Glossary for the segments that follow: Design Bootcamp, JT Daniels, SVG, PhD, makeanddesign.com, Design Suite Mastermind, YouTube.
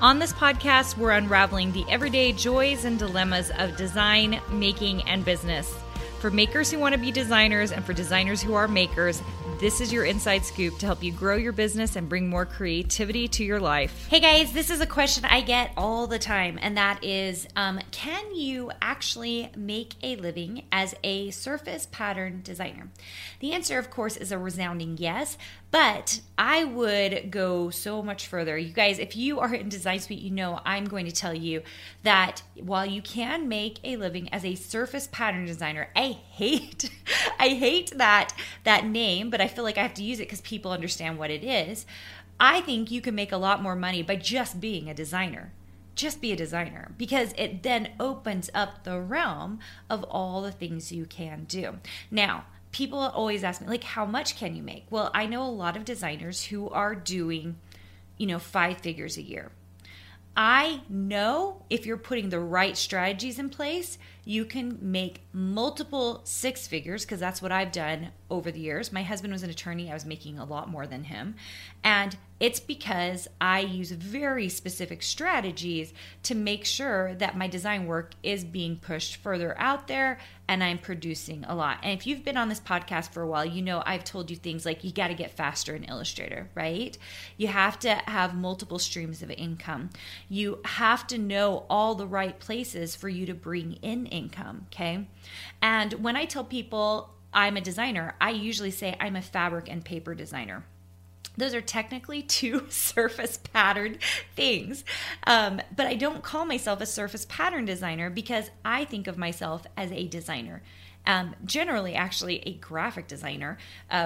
On this podcast, we're unraveling the everyday joys and dilemmas of design, making, and business. For makers who want to be designers and for designers who are makers, this is your inside scoop to help you grow your business and bring more creativity to your life. Hey guys, this is a question I get all the time, and that is, can you actually make a living as a surface pattern designer? The answer, of course, is a resounding yes, but I would go so much further. You guys, if you are in Design Suite, you know I'm going to tell you that while you can make a living as a surface pattern designer, I hate that name, but I feel like I have to use it because people understand what it is. I think you can make a lot more money by just being a designer. Just be a designer, because it then opens up the realm of all the things you can do. Now, people always ask me, like, how much can you make? Well, I know a lot of designers who are doing, 5 figures a year. I know if you're putting the right strategies in place, you can make multiple 6 figures, because that's what I've done over the years. My husband was an attorney. I was making a lot more than him. And it's because I use very specific strategies to make sure that my design work is being pushed further out there and I'm producing a lot. And if you've been on this podcast for a while, you know I've told you things like you got to get faster in Illustrator, right? You have to have multiple streams of income. You have to know all the right places for you to bring in income, okay? And when I tell people I'm a designer, I usually say I'm a fabric and paper designer. Those are technically two surface pattern things, but I don't call myself a surface pattern designer because I think of myself as a designer. Generally, actually, a graphic designer,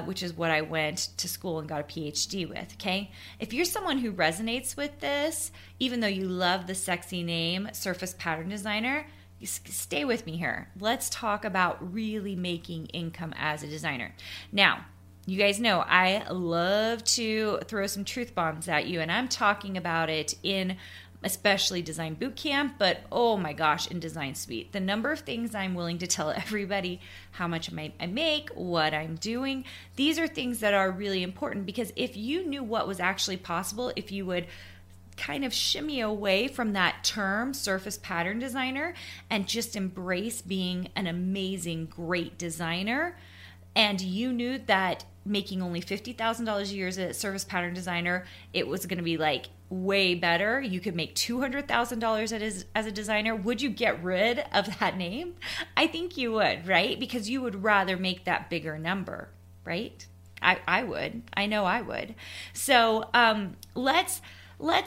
which is what I went to school and got a PhD with, okay? If you're someone who resonates with this, even though you love the sexy name, surface pattern designer, stay with me here. Let's talk about really making income as a designer. Now, you guys know I love to throw some truth bombs at you, and I'm talking about it in especially Design Bootcamp, but oh my gosh, in Design Suite. The number of things I'm willing to tell everybody, how much I make, what I'm doing, these are things that are really important, because if you knew what was actually possible, if you would kind of shimmy away from that term, surface pattern designer, and just embrace being an amazing, great designer, and you knew that making only $50,000 a year as a surface pattern designer, it was going to be like way better. You could make $200,000 as a designer. Would you get rid of that name? I think you would, right? Because you would rather make that bigger number, right? I would. I know I would. So let's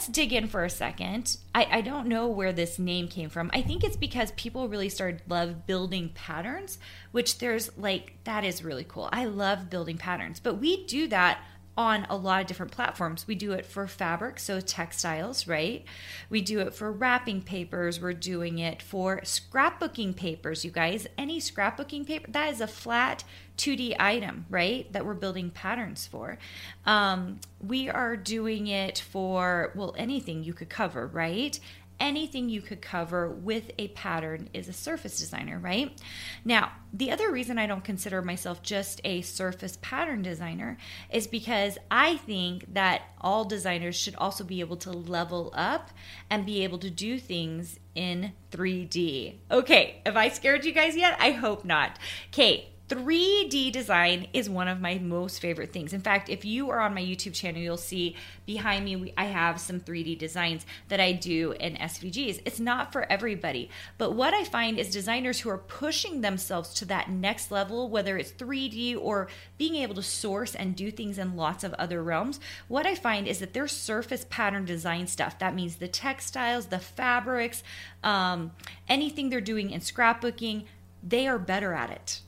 dig in for a second. I don't know where this name came from. I think it's because people really started love building patterns, which there's like, that is really cool. I love building patterns, but we do that on a lot of different platforms. We do it for fabric, so textiles, right? We do it for wrapping papers. We're doing it for scrapbooking papers, you guys. Any scrapbooking paper, that is a flat 2D item, right, that we're building patterns for. We are doing it for, well, anything you could cover, right? Anything you could cover with a pattern is a surface designer, right? Now, the other reason I don't consider myself just a surface pattern designer is because I think that all designers should also be able to level up and be able to do things in 3D. Okay, have I scared you guys yet? I hope not. Okay, 3D design is one of my most favorite things. In fact, if you are on my YouTube channel, you'll see behind me, I have some 3D designs that I do in SVGs. It's not for everybody, but what I find is designers who are pushing themselves to that next level, whether it's 3D or being able to source and do things in lots of other realms, what I find is that their surface pattern design stuff, that means the textiles, the fabrics, anything they're doing in scrapbooking, they are better at it.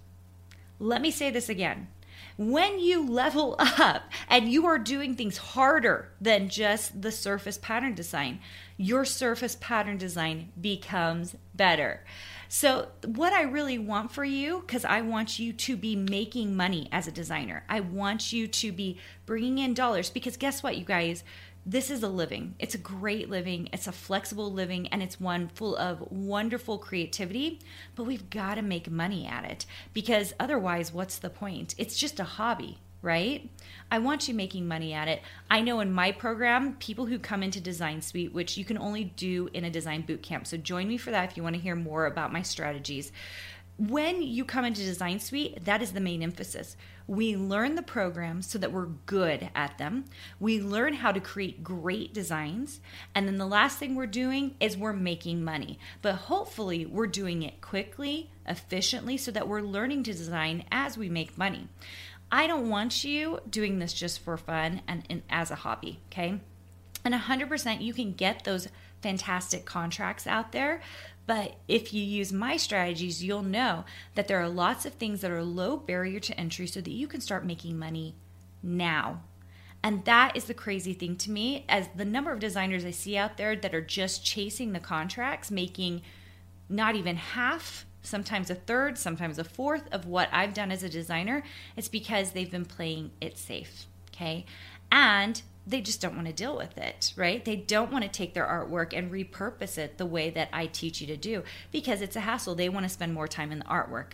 Let me say this again. When you level up and you are doing things harder than just the surface pattern design, your surface pattern design becomes better. So what I really want for you, because I want you to be making money as a designer. I want you to be bringing in dollars, because guess what, you guys? This is a living. It's a great living. It's a flexible living, and it's one full of wonderful creativity, but we've got to make money at it, because otherwise, what's the point? It's just a hobby, right? I want you making money at it. I know in my program, people who come into Design Suite, which you can only do in a Design Bootcamp, so join me for that if you want to hear more about my strategies. When you come into Design Suite, that is the main emphasis. We learn the programs so that we're good at them. We learn how to create great designs. And then the last thing we're doing is we're making money. But hopefully we're doing it quickly, efficiently, so that we're learning to design as we make money. I don't want you doing this just for fun and as a hobby, okay? And 100% you can get those fantastic contracts out there. But if you use my strategies, you'll know that there are lots of things that are low barrier to entry so that you can start making money now. And that is the crazy thing to me, as the number of designers I see out there that are just chasing the contracts, making not even half, sometimes a third, sometimes a fourth of what I've done as a designer. It's because they've been playing it safe, okay? And they just don't want to deal with it, right? They don't want to take their artwork and repurpose it the way that I teach you to do, because it's a hassle. They want to spend more time in the artwork.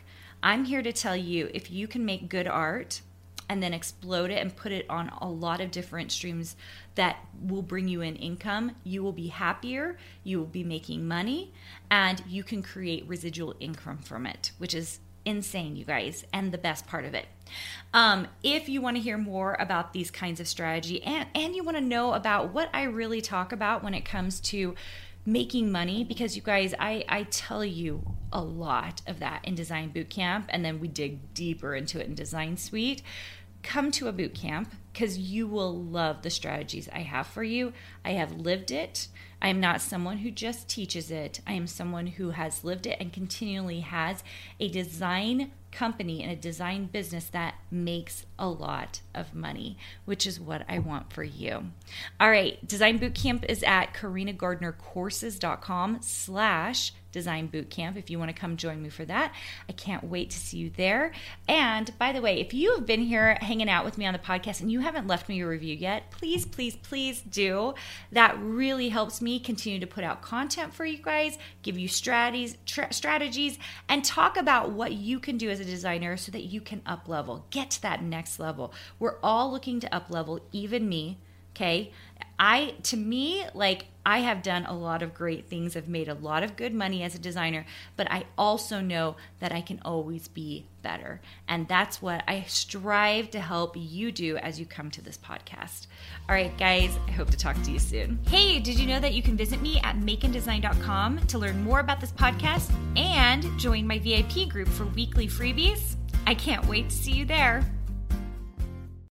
I'm here to tell you, if you can make good art and then explode it and put it on a lot of different streams that will bring you in income, you will be happier, you will be making money, and you can create residual income from it, which is insane, you guys, and the best part of it. If you want to hear more about these kinds of strategy and you want to know about what I really talk about when it comes to making money, because you guys, I tell you a lot of that in Design Bootcamp, and then we dig deeper into it in Design Suite. Come to a bootcamp, because you will love the strategies I have for you. I have lived it. I am not someone who just teaches it. I am someone who has lived it and continually has a design company and a design business that makes a lot of money, which is what I want for you. All right, Design Bootcamp is at KarinaGardnerCourses.com/Design Bootcamp if you want to come join me for that. I can't wait to see you there. And by the way, if you have been here hanging out with me on the podcast and you haven't left me a review yet, please, please, please do. That really helps me continue to put out content for you guys, give you strategies, and talk about what you can do as a designer so that you can up level, get to that next level. We're all looking to up level, even me, okay? I have done a lot of great things. I've made a lot of good money as a designer, but I also know that I can always be better. And that's what I strive to help you do as you come to this podcast. All right, guys, I hope to talk to you soon. Hey, did you know that you can visit me at makeanddesign.com to learn more about this podcast and join my VIP group for weekly freebies? I can't wait to see you there.